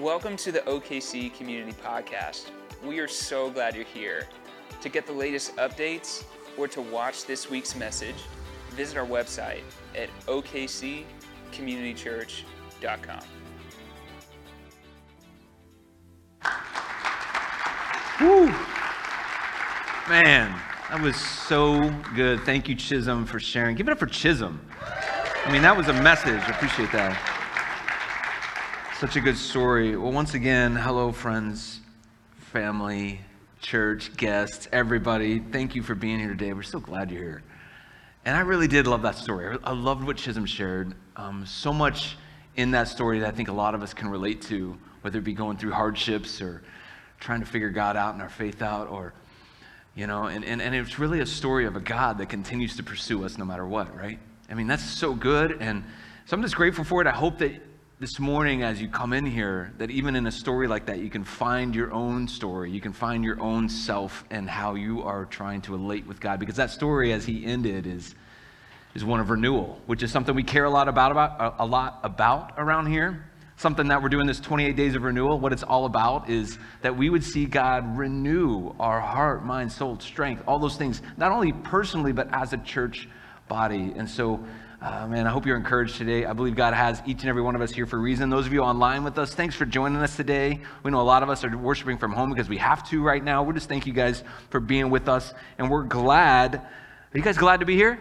Welcome to the OKC Community Podcast. We are so glad you're here. To get the latest updates or to watch this week's message, visit our website at okccommunitychurch.com. Woo! Man, that was so good. Thank you, Chisholm, for sharing. Give it up for Chisholm. I mean, that was a message. I appreciate that. Such a good story. Well, once again, hello, friends, family, church, guests, everybody. Thank you for being here today. We're so glad you're here. And I really did love that story. I loved what Chisholm shared. So much in that story that I think a lot of us can relate to, whether it be going through hardships or trying to figure God out and our faith out, or, you know, and it's really a story of a God that continues to pursue us no matter what, right? I mean, that's so good. And so I'm just grateful for it. I hope that this morning as you come in here, that even in a story like that, you can find your own story. You can find your own self and how you are trying to relate with God. Because that story as he ended is one of renewal, which is something we care a lot about around here. Something that we're doing this 28 Days of Renewal, what it's all about is that we would see God renew our heart, mind, soul, strength, all those things, not only personally, but as a church body. And so, man, I hope you're encouraged today. I believe God has each and every one of us here for a reason. Those of you online with us, thanks for joining us today. We know a lot of us are worshiping from home because we have to right now. We just thank you guys for being with us. And we're glad. Are you guys glad to be here?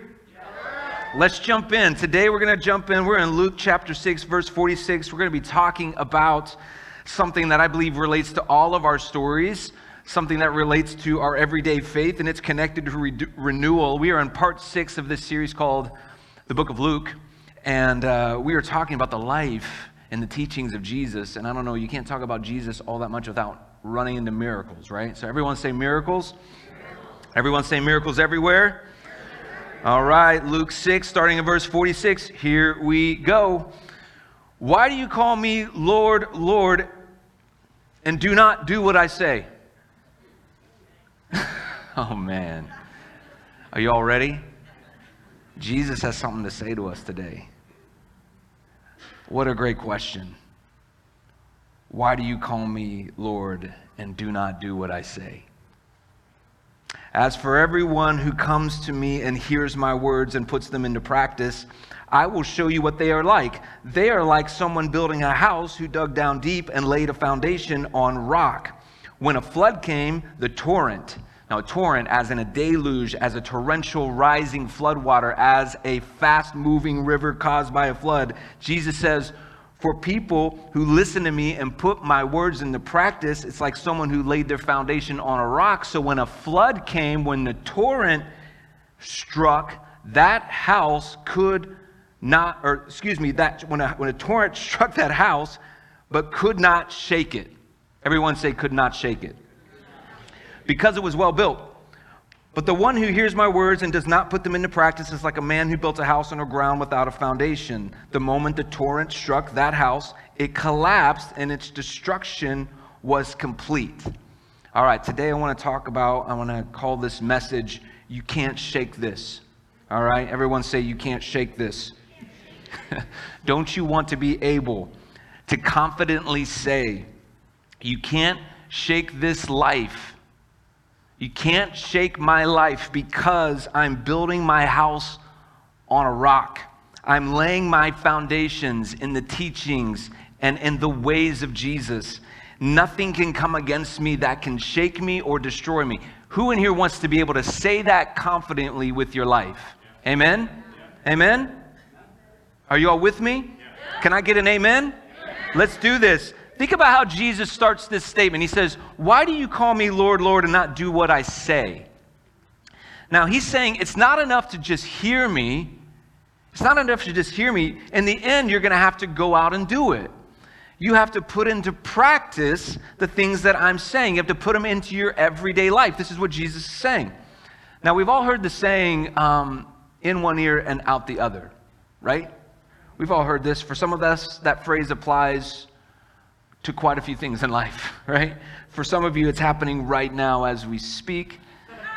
Let's jump in. Today we're going to jump in. We're in Luke chapter 6, verse 46. We're going to be talking about something that I believe relates to all of our stories, something that relates to our everyday faith, and it's connected to renewal. We are in part 6 of this series called the Book of Luke, and we are talking about the life and the teachings of Jesus. And I don't know, you can't talk about Jesus all that much without running into miracles, right? So everyone say miracles. Everyone say miracles everywhere. All right, Luke 6, starting in verse 46, here we go. Why do you call me Lord, Lord, and do not do what I say? Oh, man. Are you all ready? Jesus has something to say to us today. What a great question. Why do you call me Lord and do not do what I say? As for everyone who comes to me and hears my words and puts them into practice, I will show you what they are like. They are like someone building a house who dug down deep and laid a foundation on rock. When a flood came, the torrent. Now, a torrent as in a deluge, as a torrential rising floodwater, as a fast-moving river caused by a flood. Jesus says, for people who listen to me and put my words into practice, it's like someone who laid their foundation on a rock. So when a flood came, when the torrent struck, when a torrent struck that house, but could not shake it. Everyone say, could not shake it. Because it was well built. But the one who hears my words and does not put them into practice is like a man who built a house on the ground without a foundation. The moment the torrent struck that house, it collapsed and its destruction was complete. All right, today I want to call this message, You Can't Shake This. All right, everyone say, You Can't Shake This. Don't you want to be able to confidently say, you can't shake this life? You can't shake my life because I'm building my house on a rock. I'm laying my foundations in the teachings and in the ways of Jesus. Nothing can come against me that can shake me or destroy me. Who in here wants to be able to say that confidently with your life? Yeah. Amen? Yeah. Amen? Are you all with me? Yeah. Can I get an amen? Yeah. Let's do this. Think about how Jesus starts this statement. He says, why do you call me Lord, Lord, and not do what I say? Now, he's saying it's not enough to just hear me. It's not enough to just hear me. In the end, you're going to have to go out and do it. You have to put into practice the things that I'm saying. You have to put them into your everyday life. This is what Jesus is saying. Now, we've all heard the saying, in one ear and out the other, right? We've all heard this. For some of us, that phrase applies to quite a few things in life, right? For some of you, it's happening right now as we speak.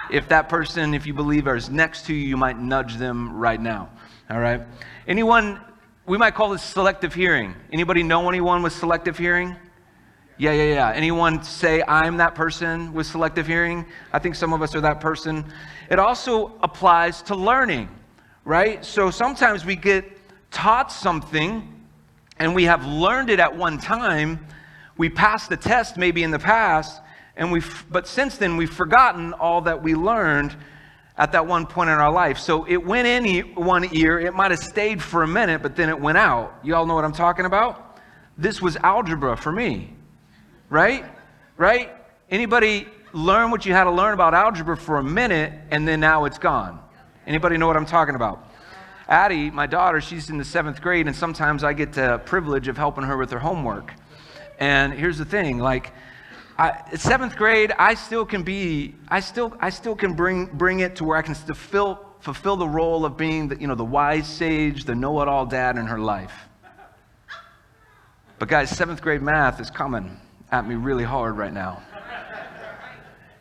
If that person, if you believe, is next to you, you might nudge them right now, all right? Anyone, we might call this selective hearing. Anybody know anyone with selective hearing? Yeah. Anyone say I'm that person with selective hearing? I think some of us are that person. It also applies to learning, right? So sometimes we get taught something and we have learned it at one time. We passed the test maybe in the past, and but since then we've forgotten all that we learned at that one point in our life. So it went in one ear, it might have stayed for a minute, but then it went out. You all know what I'm talking about? This was algebra for me, right? Anybody learn what you had to learn about algebra for a minute, and then now it's gone? Anybody know what I'm talking about? Addie, my daughter, she's in the 7th grade, and sometimes I get the privilege of helping her with her homework. And here's the thing, like, 7th grade, I still can bring it to where I can still fulfill the role of being the wise sage, the know-it-all dad in her life. But guys, 7th grade math is coming at me really hard right now.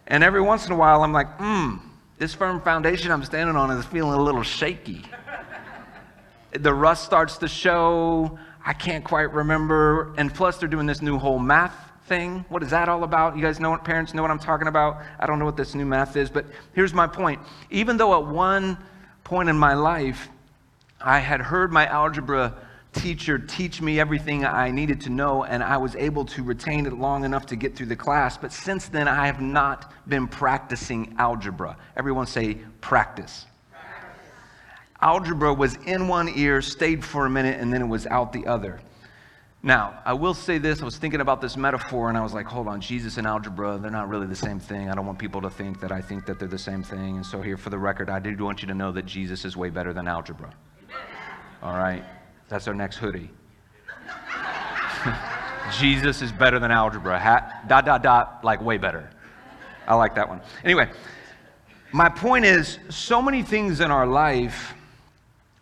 And every once in a while, I'm like, this firm foundation I'm standing on is feeling a little shaky. The rust starts to show. I can't quite remember. And plus, they're doing this new whole math thing. What is that all about? You guys know what, parents know what I'm talking about? I don't know what this new math is, but here's my point. Even though at one point in my life, I had heard my algebra teacher teach me everything I needed to know, and I was able to retain it long enough to get through the class, but since then I have not been practicing algebra. Everyone say practice. Algebra was in one ear, stayed for a minute, and then it was out the other. Now, I will say this, I was thinking about this metaphor, and I was like, hold on, Jesus and algebra, they're not really the same thing. I don't want people to think that I think that they're the same thing. And so here, for the record, I do want you to know that Jesus is way better than algebra. All right? That's our next hoodie. Jesus is better than algebra. Like way better. I like that one. Anyway, my point is, so many things in our life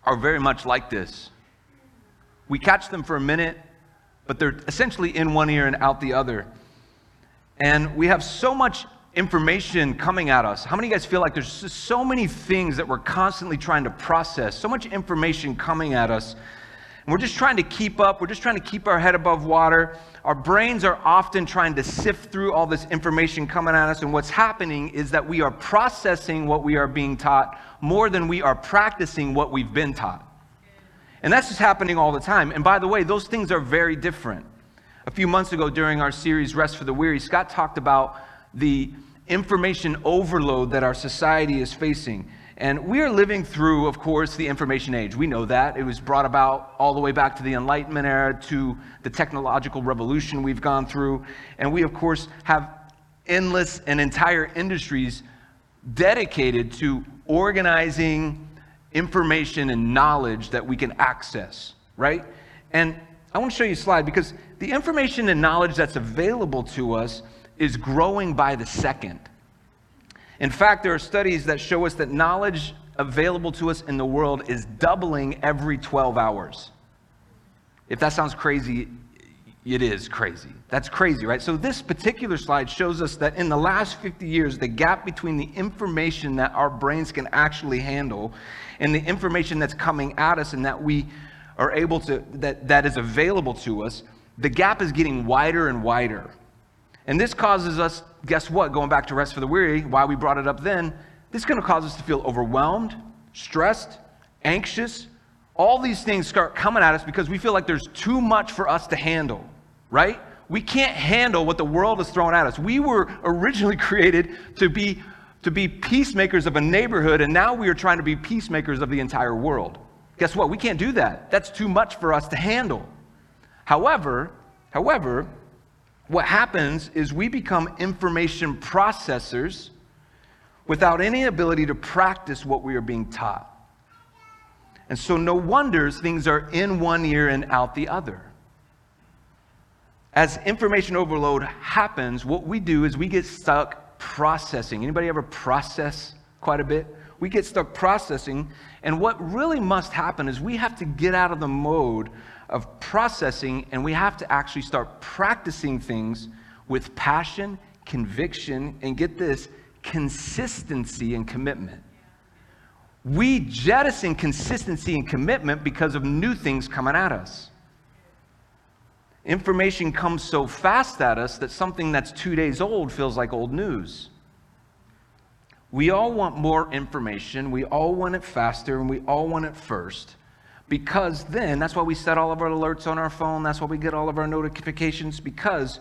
are very much like this. We catch them for a minute, but they're essentially in one ear and out the other. And we have so much information coming at us. How many of you guys feel like there's just so many things that we're constantly trying to process, so much information coming at us, and we're just trying to keep up, we're just trying to keep our head above water. Our brains are often trying to sift through all this information coming at us, and what's happening is that we are processing what we are being taught more than we are practicing what we've been taught. And that's just happening all the time. And by the way, those things are very different. A few months ago during our series, Rest for the Weary, Scott talked about the information overload that our society is facing. And we are living through, of course, the information age. We know that. It was brought about all the way back to the Enlightenment era, to the technological revolution we've gone through. And we, of course, have endless and entire industries dedicated to organizing information and knowledge that we can access, right? And I want to show you a slide, because the information and knowledge that's available to us is growing by the second. In fact, there are studies that show us that knowledge available to us in the world is doubling every 12 hours. If that sounds crazy, it is crazy. That's crazy, right? So this particular slide shows us that in the last 50 years, the gap between the information that our brains can actually handle and the information that's coming at us and that we are able to, that is available to us, the gap is getting wider and wider. And this causes us, guess what, going back to Rest for the Weary, why we brought it up then, this is going to cause us to feel overwhelmed, stressed, anxious. All these things start coming at us because we feel like there's too much for us to handle, right? We can't handle what the world is throwing at us. We were originally created to be peacemakers of a neighborhood, and now we are trying to be peacemakers of the entire world. Guess what? We can't do that. That's too much for us to handle. However, what happens is we become information processors without any ability to practice what we are being taught. And so no wonder things are in one ear and out the other. As information overload happens, what we do is we get stuck processing. Anybody ever process quite a bit? We get stuck processing, and what really must happen is we have to get out of the mode of processing, and we have to actually start practicing things with passion, conviction, and get this, consistency and commitment. We jettison consistency and commitment because of new things coming at us. Information comes so fast at us that something that's 2 days old feels like old news. We all want more information, we all want it faster, and we all want it first, because then, that's why we set all of our alerts on our phone, that's why we get all of our notifications, because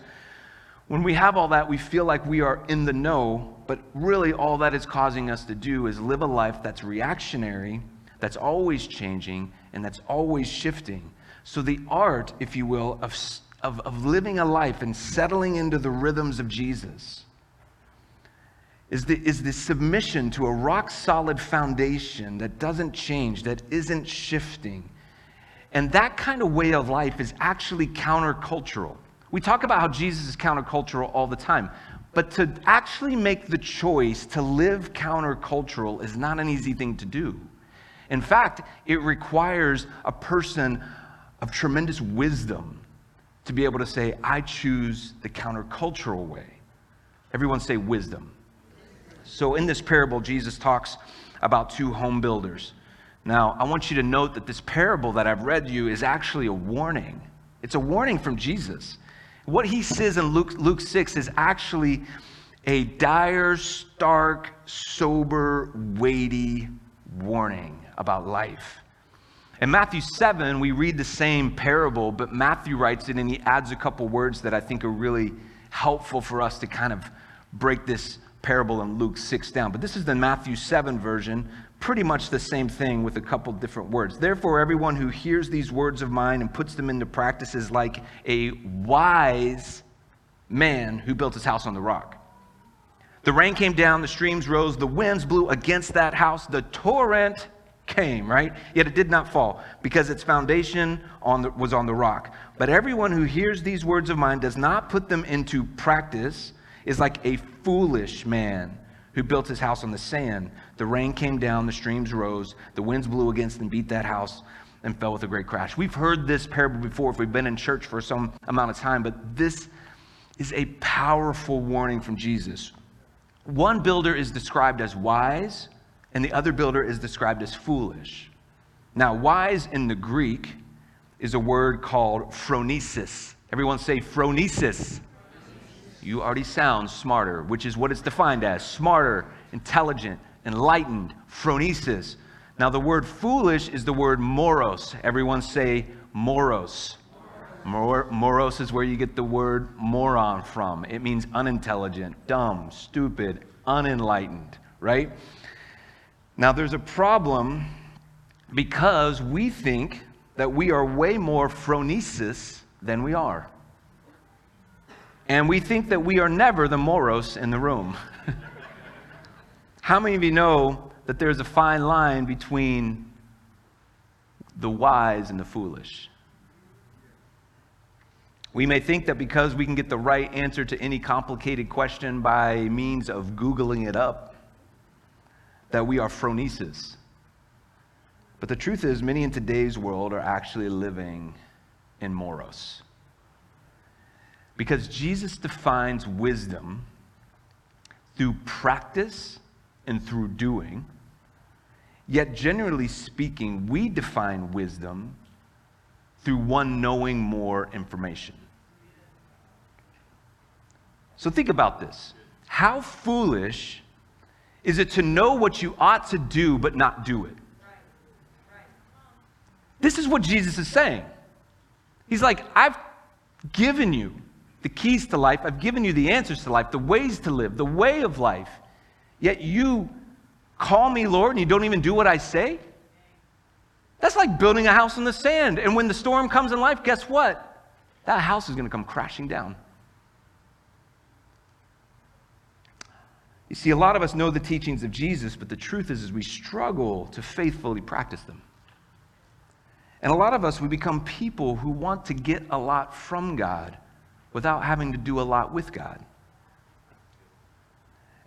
when we have all that, we feel like we are in the know, but really all that is causing us to do is live a life that's reactionary, that's always changing, and that's always shifting. So the art, if you will, of living a life and settling into the rhythms of Jesus is the submission to a rock-solid foundation that doesn't change, that isn't shifting. And that kind of way of life is actually countercultural. We talk about how Jesus is countercultural all the time, but to actually make the choice to live countercultural is not an easy thing to do. In fact, it requires a person of tremendous wisdom to be able to say, I choose the countercultural way. Everyone say wisdom. So in this parable, Jesus talks about two home builders. Now, I want you to note that this parable that I've read to you is actually a warning. It's a warning from Jesus. What he says in Luke 6 is actually a dire, stark, sober, weighty warning about life. In Matthew 7, we read the same parable, but Matthew writes it and he adds a couple words that I think are really helpful for us to kind of break this parable in Luke 6 down. But this is the Matthew 7 version, pretty much the same thing with a couple different words. Therefore, everyone who hears these words of mine and puts them into practice is like a wise man who built his house on the rock. The rain came down, the streams rose, the winds blew against that house, the torrent came, right? Yet it did not fall, because its foundation was on the rock. But everyone who hears these words of mine does not put them into practice is like a foolish man who built his house on the sand. The rain came down, the streams rose, the winds blew against and beat that house and fell with a great crash. We've heard this parable before if we've been in church for some amount of time, but this is a powerful warning from Jesus. One builder is described as wise, and the other builder is described as foolish. Now, wise in the Greek is a word called phronesis. Everyone say phronesis. You already sound smarter, which is what it's defined as. Smarter, intelligent, enlightened, phronesis. Now the word foolish is the word moros. Everyone say moros. Moros is where you get the word moron from. It means unintelligent, dumb, stupid, unenlightened, right? Now there's a problem because we think that we are way more phronesis than we are. And we think that we are never the moros in the room. How many of you know that there's a fine line between the wise and the foolish? We may think that because we can get the right answer to any complicated question by means of Googling it up, that we are phronesis. But the truth is, many in today's world are actually living in moros. Because Jesus defines wisdom through practice and through doing, yet generally speaking, we define wisdom through one knowing more information. So think about this. How foolish is it to know what you ought to do but not do it? This is what Jesus is saying. He's like, I've given you the keys to life, I've given you the answers to life, the ways to live, the way of life. Yet you call me Lord and you don't even do what I say? That's like building a house on the sand. And when the storm comes in life, guess what? That house is going to come crashing down. You see, a lot of us know the teachings of Jesus, but the truth is we struggle to faithfully practice them. And a lot of us, we become people who want to get a lot from God without having to do a lot with God.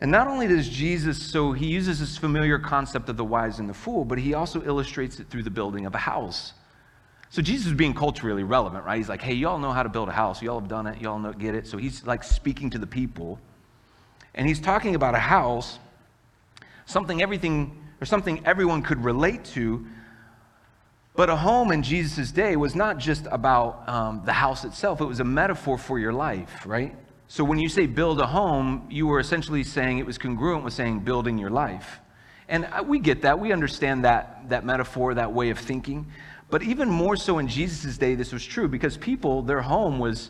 And not only does Jesus, so he uses this familiar concept of the wise and the fool, but he also illustrates it through the building of a house. So Jesus is being culturally relevant, right? He's like, hey, y'all know how to build a house. Y'all have done it. Y'all know, get it. So he's like speaking to the people. And he's talking about a house, something everyone could relate to, But a home in Jesus' day was not just about the house itself. It was a metaphor for your life, right? So when you say build a home, you were essentially saying it was congruent with saying building your life. And we get that. We understand that metaphor, that way of thinking. But even more so in Jesus' day, this was true because people, their home was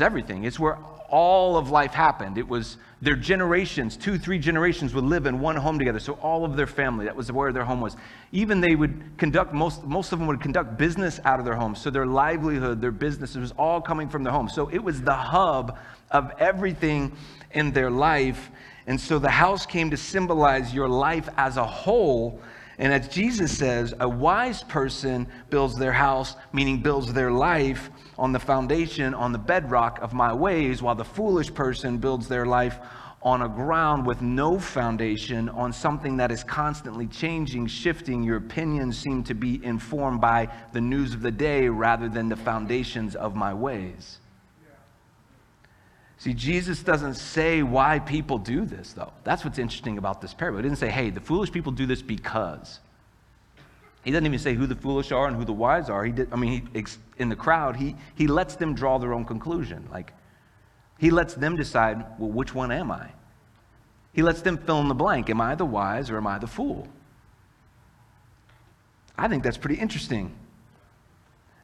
everything. It's where all of life happened. It was their generations, 2-3 generations would live in one home together. So all of their family, that was where their home was. Even they would conduct, most of them would conduct business out of their home. So their livelihood, their business, it was all coming from their home. So it was the hub of everything in their life. And so the house came to symbolize your life as a whole. And as Jesus says, a wise person builds their house, meaning builds their life, on the foundation, on the bedrock of my ways, while the foolish person builds their life on a ground with no foundation, on something that is constantly changing, shifting. Your opinions seem to be informed by the news of the day rather than the foundations of my ways. See, Jesus doesn't say why people do this, though. That's what's interesting about this parable. He didn't say, hey, the foolish people do this because. He doesn't even say who the foolish are and who the wise are. In the crowd, he lets them draw their own conclusion. Like, he lets them decide, well, which one am I? He lets them fill in the blank. Am I the wise or am I the fool? I think that's pretty interesting.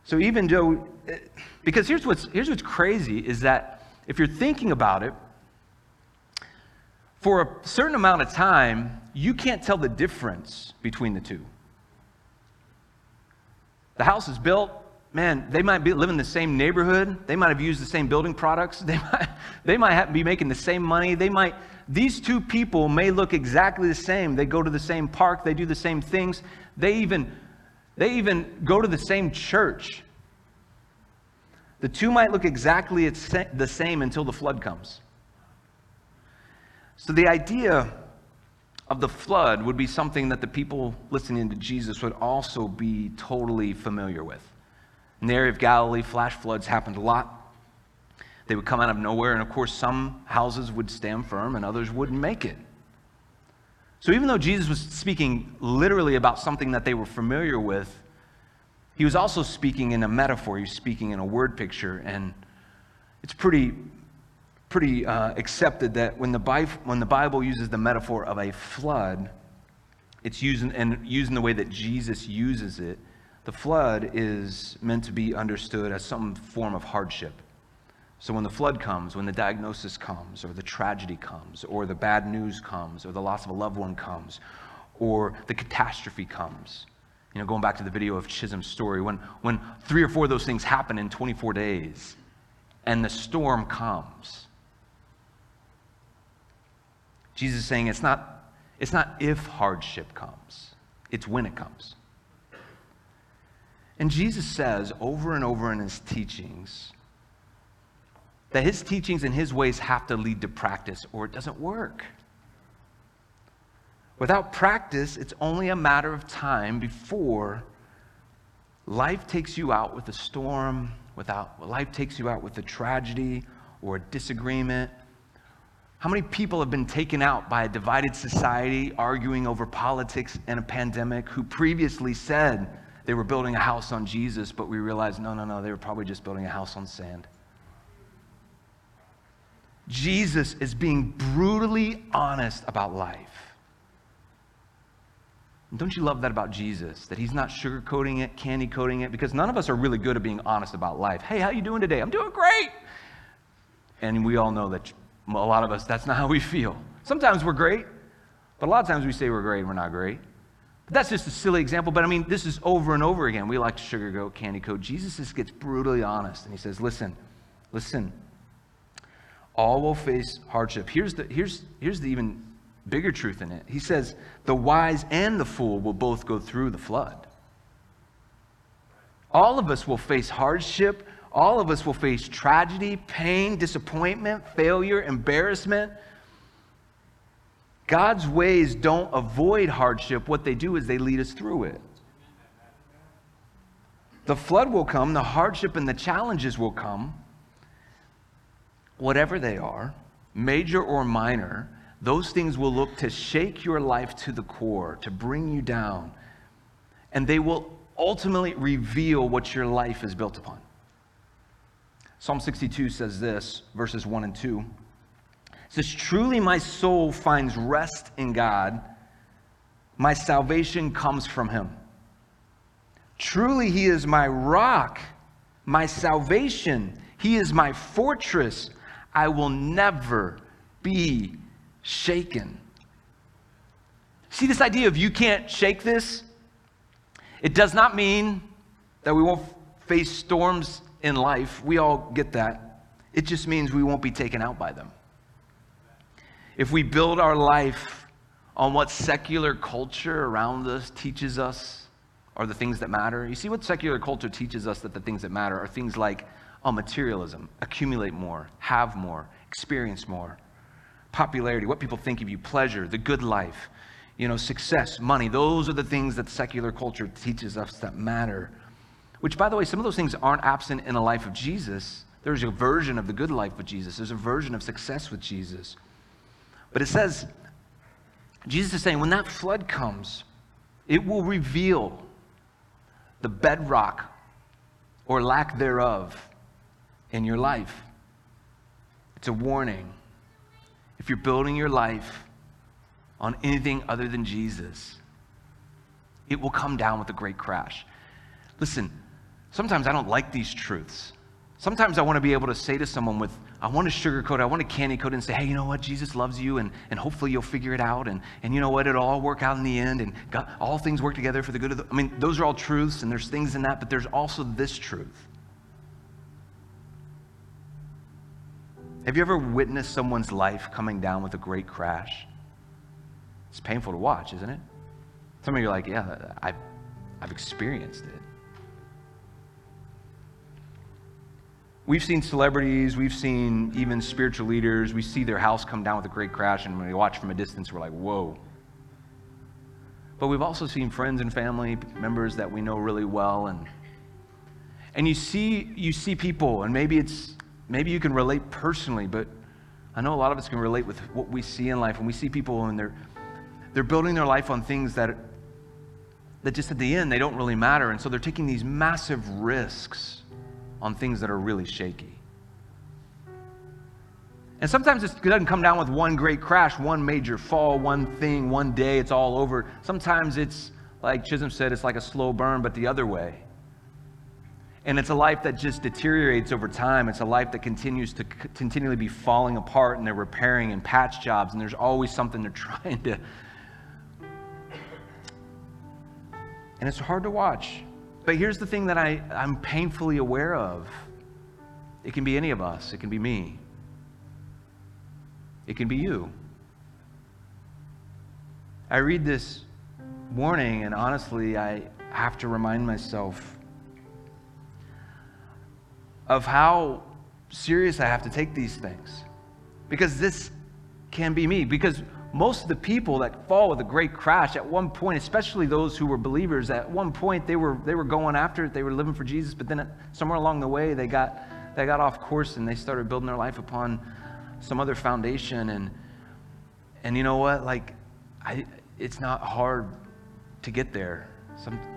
So even though, because here's what's crazy is that if you're thinking about it, for a certain amount of time, you can't tell the difference between the two. The house is built, man, they might be living in the same neighborhood. They might have used the same building products. They might be making the same money. These two people may look exactly the same. They go to the same park. They do the same things. They even go to the same church. The two might look exactly the same until the flood comes. So the idea of the flood would be something that the people listening to Jesus would also be totally familiar with. In the area of Galilee, flash floods happened a lot. They would come out of nowhere, and of course, some houses would stand firm and others wouldn't make it. So even though Jesus was speaking literally about something that they were familiar with, he was also speaking in a metaphor. He was speaking in a word picture, and it's pretty accepted that when the Bible uses the metaphor of a flood, it's used in the way that Jesus uses it. The flood is meant to be understood as some form of hardship. So when the flood comes, when the diagnosis comes, or the tragedy comes, or the bad news comes, or the loss of a loved one comes, or the catastrophe comes, you know, going back to the video of Chisholm's story, when 3 or 4 of those things happen in 24 days, and the storm comes, Jesus is saying it's not if hardship comes, it's when it comes. And Jesus says over and over in his teachings that his teachings and his ways have to lead to practice or it doesn't work. Without practice, it's only a matter of time before life takes you out with a storm, life takes you out with a tragedy or a disagreement. How many people have been taken out by a divided society arguing over politics and a pandemic who previously said they were building a house on Jesus, but we realized, no, they were probably just building a house on sand. Jesus is being brutally honest about life. And don't you love that about Jesus, that he's not sugarcoating it, candy coating it, because none of us are really good at being honest about life. Hey, how you doing today? I'm doing great. And we all know that a lot of us, that's not how we feel. Sometimes we're great, but a lot of times we say we're great and we're not great. But that's just a silly example, but I mean, this is over and over again. We like to sugarcoat, candy coat. Jesus just gets brutally honest, and he says, listen, all will face hardship. Here's the even bigger truth in it. He says, the wise and the fool will both go through the flood. All of us will face hardship. All of us will face tragedy, pain, disappointment, failure, embarrassment. God's ways don't avoid hardship. What they do is they lead us through it. The flood will come, the hardship and the challenges will come. Whatever they are, major or minor, those things will look to shake your life to the core, to bring you down. And they will ultimately reveal what your life is built upon. Psalm 62 says this, verses 1 and 2. It says, "Truly my soul finds rest in God. My salvation comes from him. Truly he is my rock, my salvation. He is my fortress. I will never be shaken." See, this idea of you can't shake this, it does not mean that we won't face storms in life. We all get that. It just means we won't be taken out by them. If we build our life on what secular culture around us teaches us are the things that matter. You see, what secular culture teaches us that the things that matter are things like materialism, accumulate more, have more, experience more, popularity, what people think of you, pleasure, the good life, success, money. Those are the things that secular culture teaches us that matter. Which, by the way, some of those things aren't absent in a life of Jesus. There's a version of the good life with Jesus. There's a version of success with Jesus. But it says, Jesus is saying, when that flood comes, it will reveal the bedrock or lack thereof in your life. It's a warning. If you're building your life on anything other than Jesus, it will come down with a great crash. Listen, sometimes I don't like these truths. Sometimes I want to be able to say to someone I want to sugarcoat it, I want to candy coat it and say, hey, you know what, Jesus loves you and hopefully you'll figure it out and you know what, it'll all work out in the end and God, all things work together for the good of those are all truths and there's things in that, but there's also this truth. Have you ever witnessed someone's life coming down with a great crash? It's painful to watch, isn't it? Some of you are like, yeah, I've experienced it. We've seen celebrities, we've seen even spiritual leaders, we see their house come down with a great crash, and when we watch from a distance, we're like, whoa. But we've also seen friends and family members that we know really well, and you see people, and maybe you can relate personally, but I know a lot of us can relate with what we see in life, and we see people and they're building their life on things that just at the end, they don't really matter. And so they're taking these massive risks on things that are really shaky. And sometimes it doesn't come down with one great crash, one major fall, one thing, one day, it's all over. Sometimes it's, like Chisholm said, it's like a slow burn, but the other way. And it's a life that just deteriorates over time. It's a life that continues to continually be falling apart, and they're repairing and patch jobs, and there's always something they're trying to. And it's hard to watch. But here's the thing that I'm painfully aware of. It can be any of us. It can be me. It can be you. I read this warning, and honestly, I have to remind myself of how serious I have to take these things. Because this can be me. Because most of the people that fall with a great crash at one point, especially those who were believers, at one point they were going after it, they were living for Jesus, but then somewhere along the way they got off course and they started building their life upon some other foundation. And you know what? It's not hard to get there.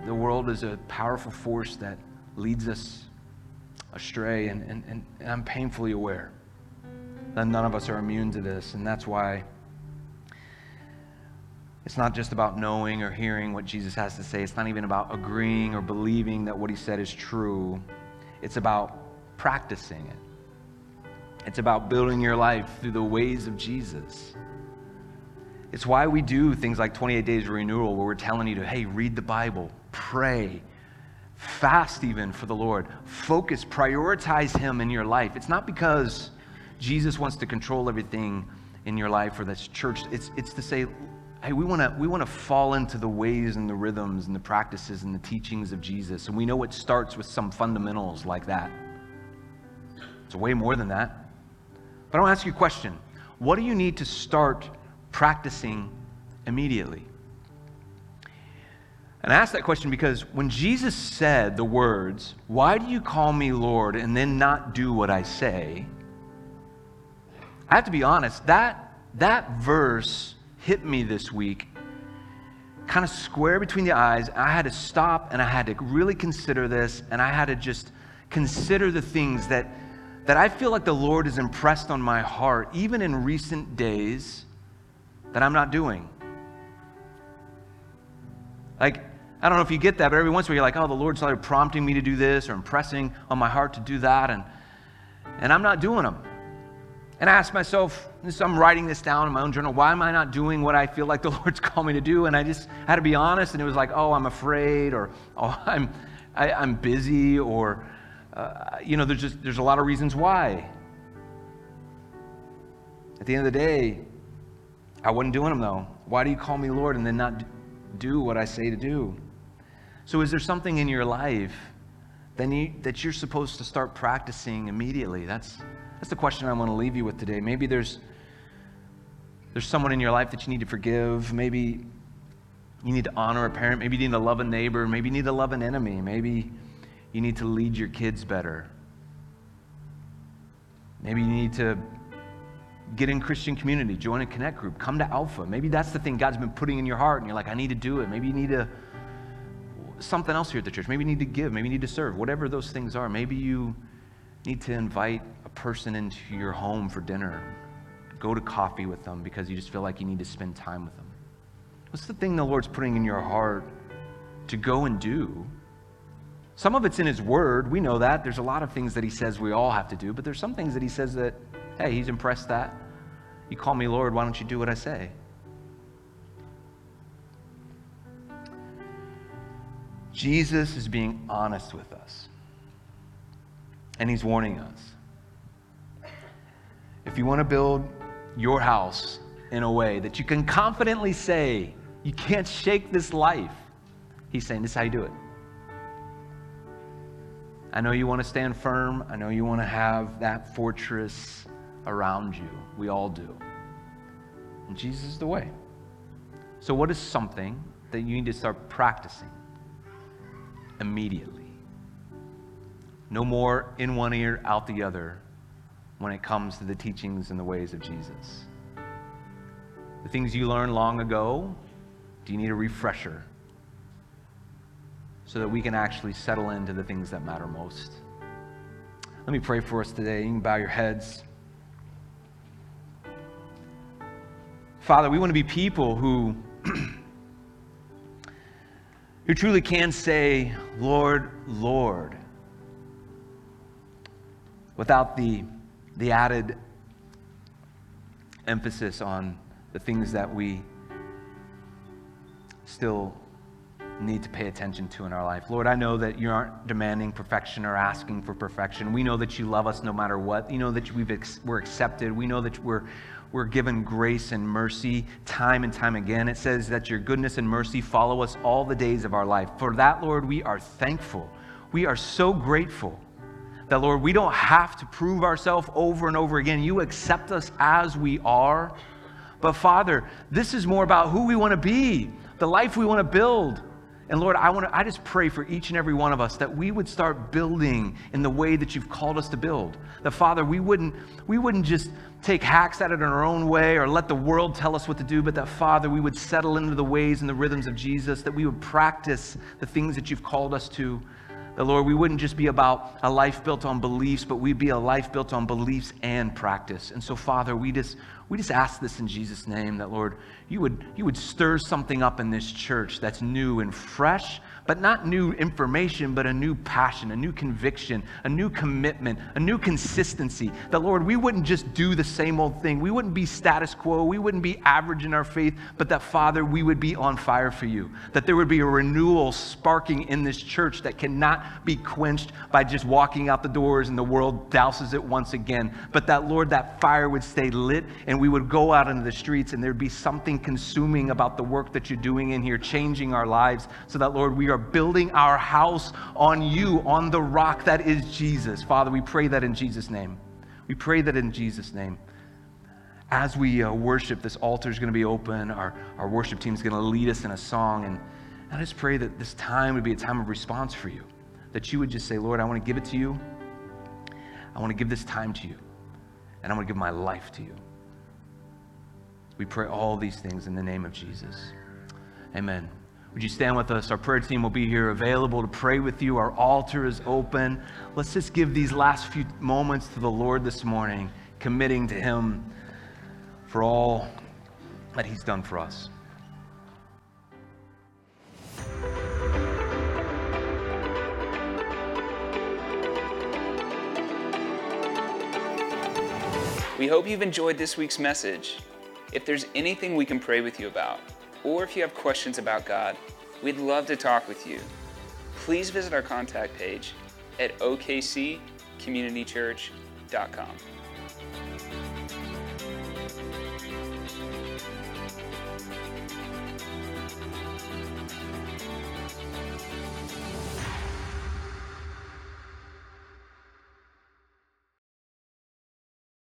The world is a powerful force that leads us astray, and I'm painfully aware that none of us are immune to this, and that's why it's not just about knowing or hearing what Jesus has to say. It's not even about agreeing or believing that what he said is true. It's about practicing it. It's about building your life through the ways of Jesus. It's why we do things like 28 Days of Renewal, where we're telling you to, hey, read the Bible, pray, fast even for the Lord, focus, prioritize him in your life. It's not because Jesus wants to control everything in your life or this church. It's to say, hey, we want to fall into the ways and the rhythms and the practices and the teachings of Jesus. And we know it starts with some fundamentals like that. It's way more than that. But I want to ask you a question. What do you need to start practicing immediately? And I ask that question because when Jesus said the words, "Why do you call me Lord and then not do what I say?" I have to be honest, that verse hit me this week kind of square between the eyes. I had to stop and I had to really consider this, and I had to just consider the things that I feel like the Lord has impressed on my heart, even in recent days, that I'm not doing. Like, I don't know if you get that, but every once in a while you're like, oh, the Lord's like prompting me to do this or impressing on my heart to do that, and I'm not doing them. And I ask myself, so I'm writing this down in my own journal, why am I not doing what I feel like the Lord's called me to do? And I just had to be honest, and it was like, oh, I'm afraid, or oh, I'm busy, or there's a lot of reasons why. At the end of the day, I wasn't doing them though. Why do you call me Lord and then not do what I say to do? So is there something in your life that you're supposed to start practicing immediately? That's the question I want to leave you with today. Maybe there's someone in your life that you need to forgive. Maybe you need to honor a parent. Maybe you need to love a neighbor. Maybe you need to love an enemy. Maybe you need to lead your kids better. Maybe you need to get in Christian community, join a connect group, come to Alpha. Maybe that's the thing God's been putting in your heart and you're like, I need to do it. Maybe you need to something else here at the church. Maybe you need to give. Maybe you need to serve. Whatever those things are. Maybe you need to invite a person into your home for dinner. Go to coffee with them because you just feel like you need to spend time with them. What's the thing the Lord's putting in your heart to go and do? Some of it's in His Word. We know that. There's a lot of things that He says we all have to do, but there's some things that He says that, hey, He's impressed that. You call me Lord, why don't you do what I say? Jesus is being honest with us. And He's warning us. If you want to build your house in a way that you can confidently say, you can't shake this life, He's saying, this is how you do it. I know you want to stand firm. I know you want to have that fortress around you. We all do. And Jesus is the way. So what is something that you need to start practicing immediately? No more in one ear, out the other when it comes to the teachings and the ways of Jesus. The things you learned long ago, do you need a refresher so that we can actually settle into the things that matter most? Let me pray for us today. You can bow your heads. Father, we want to be people who truly can say, Lord, Lord, without the added emphasis on the things that we still need to pay attention to in our life. Lord, I know that you aren't demanding perfection or asking for perfection. We know that you love us no matter what. You know that we're accepted. We know that we're given grace and mercy time and time again. It says that your goodness and mercy follow us all the days of our life. For that, Lord, we are thankful. We are so grateful that, Lord, we don't have to prove ourselves over and over again. You accept us as we are. But Father, this is more about who we want to be, the life we want to build. And Lord, I just pray for each and every one of us that we would start building in the way that you've called us to build. That, Father, we wouldn't just take hacks at it in our own way or let the world tell us what to do, but that, Father, we would settle into the ways and the rhythms of Jesus, that we would practice the things that you've called us to. That, Lord, we wouldn't just be about a life built on beliefs, but we'd be a life built on beliefs and practice. And so, Father, we just ask this in Jesus' name, that, Lord, you would stir something up in this church that's new and fresh, but not new information, but a new passion, a new conviction, a new commitment, a new consistency. That, Lord, we wouldn't just do the same old thing. We wouldn't be status quo. We wouldn't be average in our faith, but that, Father, we would be on fire for you. That there would be a renewal sparking in this church that cannot be quenched by just walking out the doors and the world douses it once again. But that, Lord, that fire would stay lit, and we would go out into the streets and there'd be something consuming about the work that you're doing in here, changing our lives, so that, Lord, we are building our house on you, on the rock that is Jesus. Father, we pray that in Jesus' name. We pray that in Jesus' name. As we worship, this altar is going to be open. Our worship team is going to lead us in a song. And I just pray that this time would be a time of response for you, that you would just say, Lord, I want to give it to you. I want to give this time to you. And I want to give my life to you. We pray all these things in the name of Jesus. Amen. Would you stand with us? Our prayer team will be here available to pray with you. Our altar is open. Let's just give these last few moments to the Lord this morning, committing to Him for all that He's done for us. We hope you've enjoyed this week's message. If there's anything we can pray with you about, or if you have questions about God, we'd love to talk with you. Please visit our contact page at okccommunitychurch.com.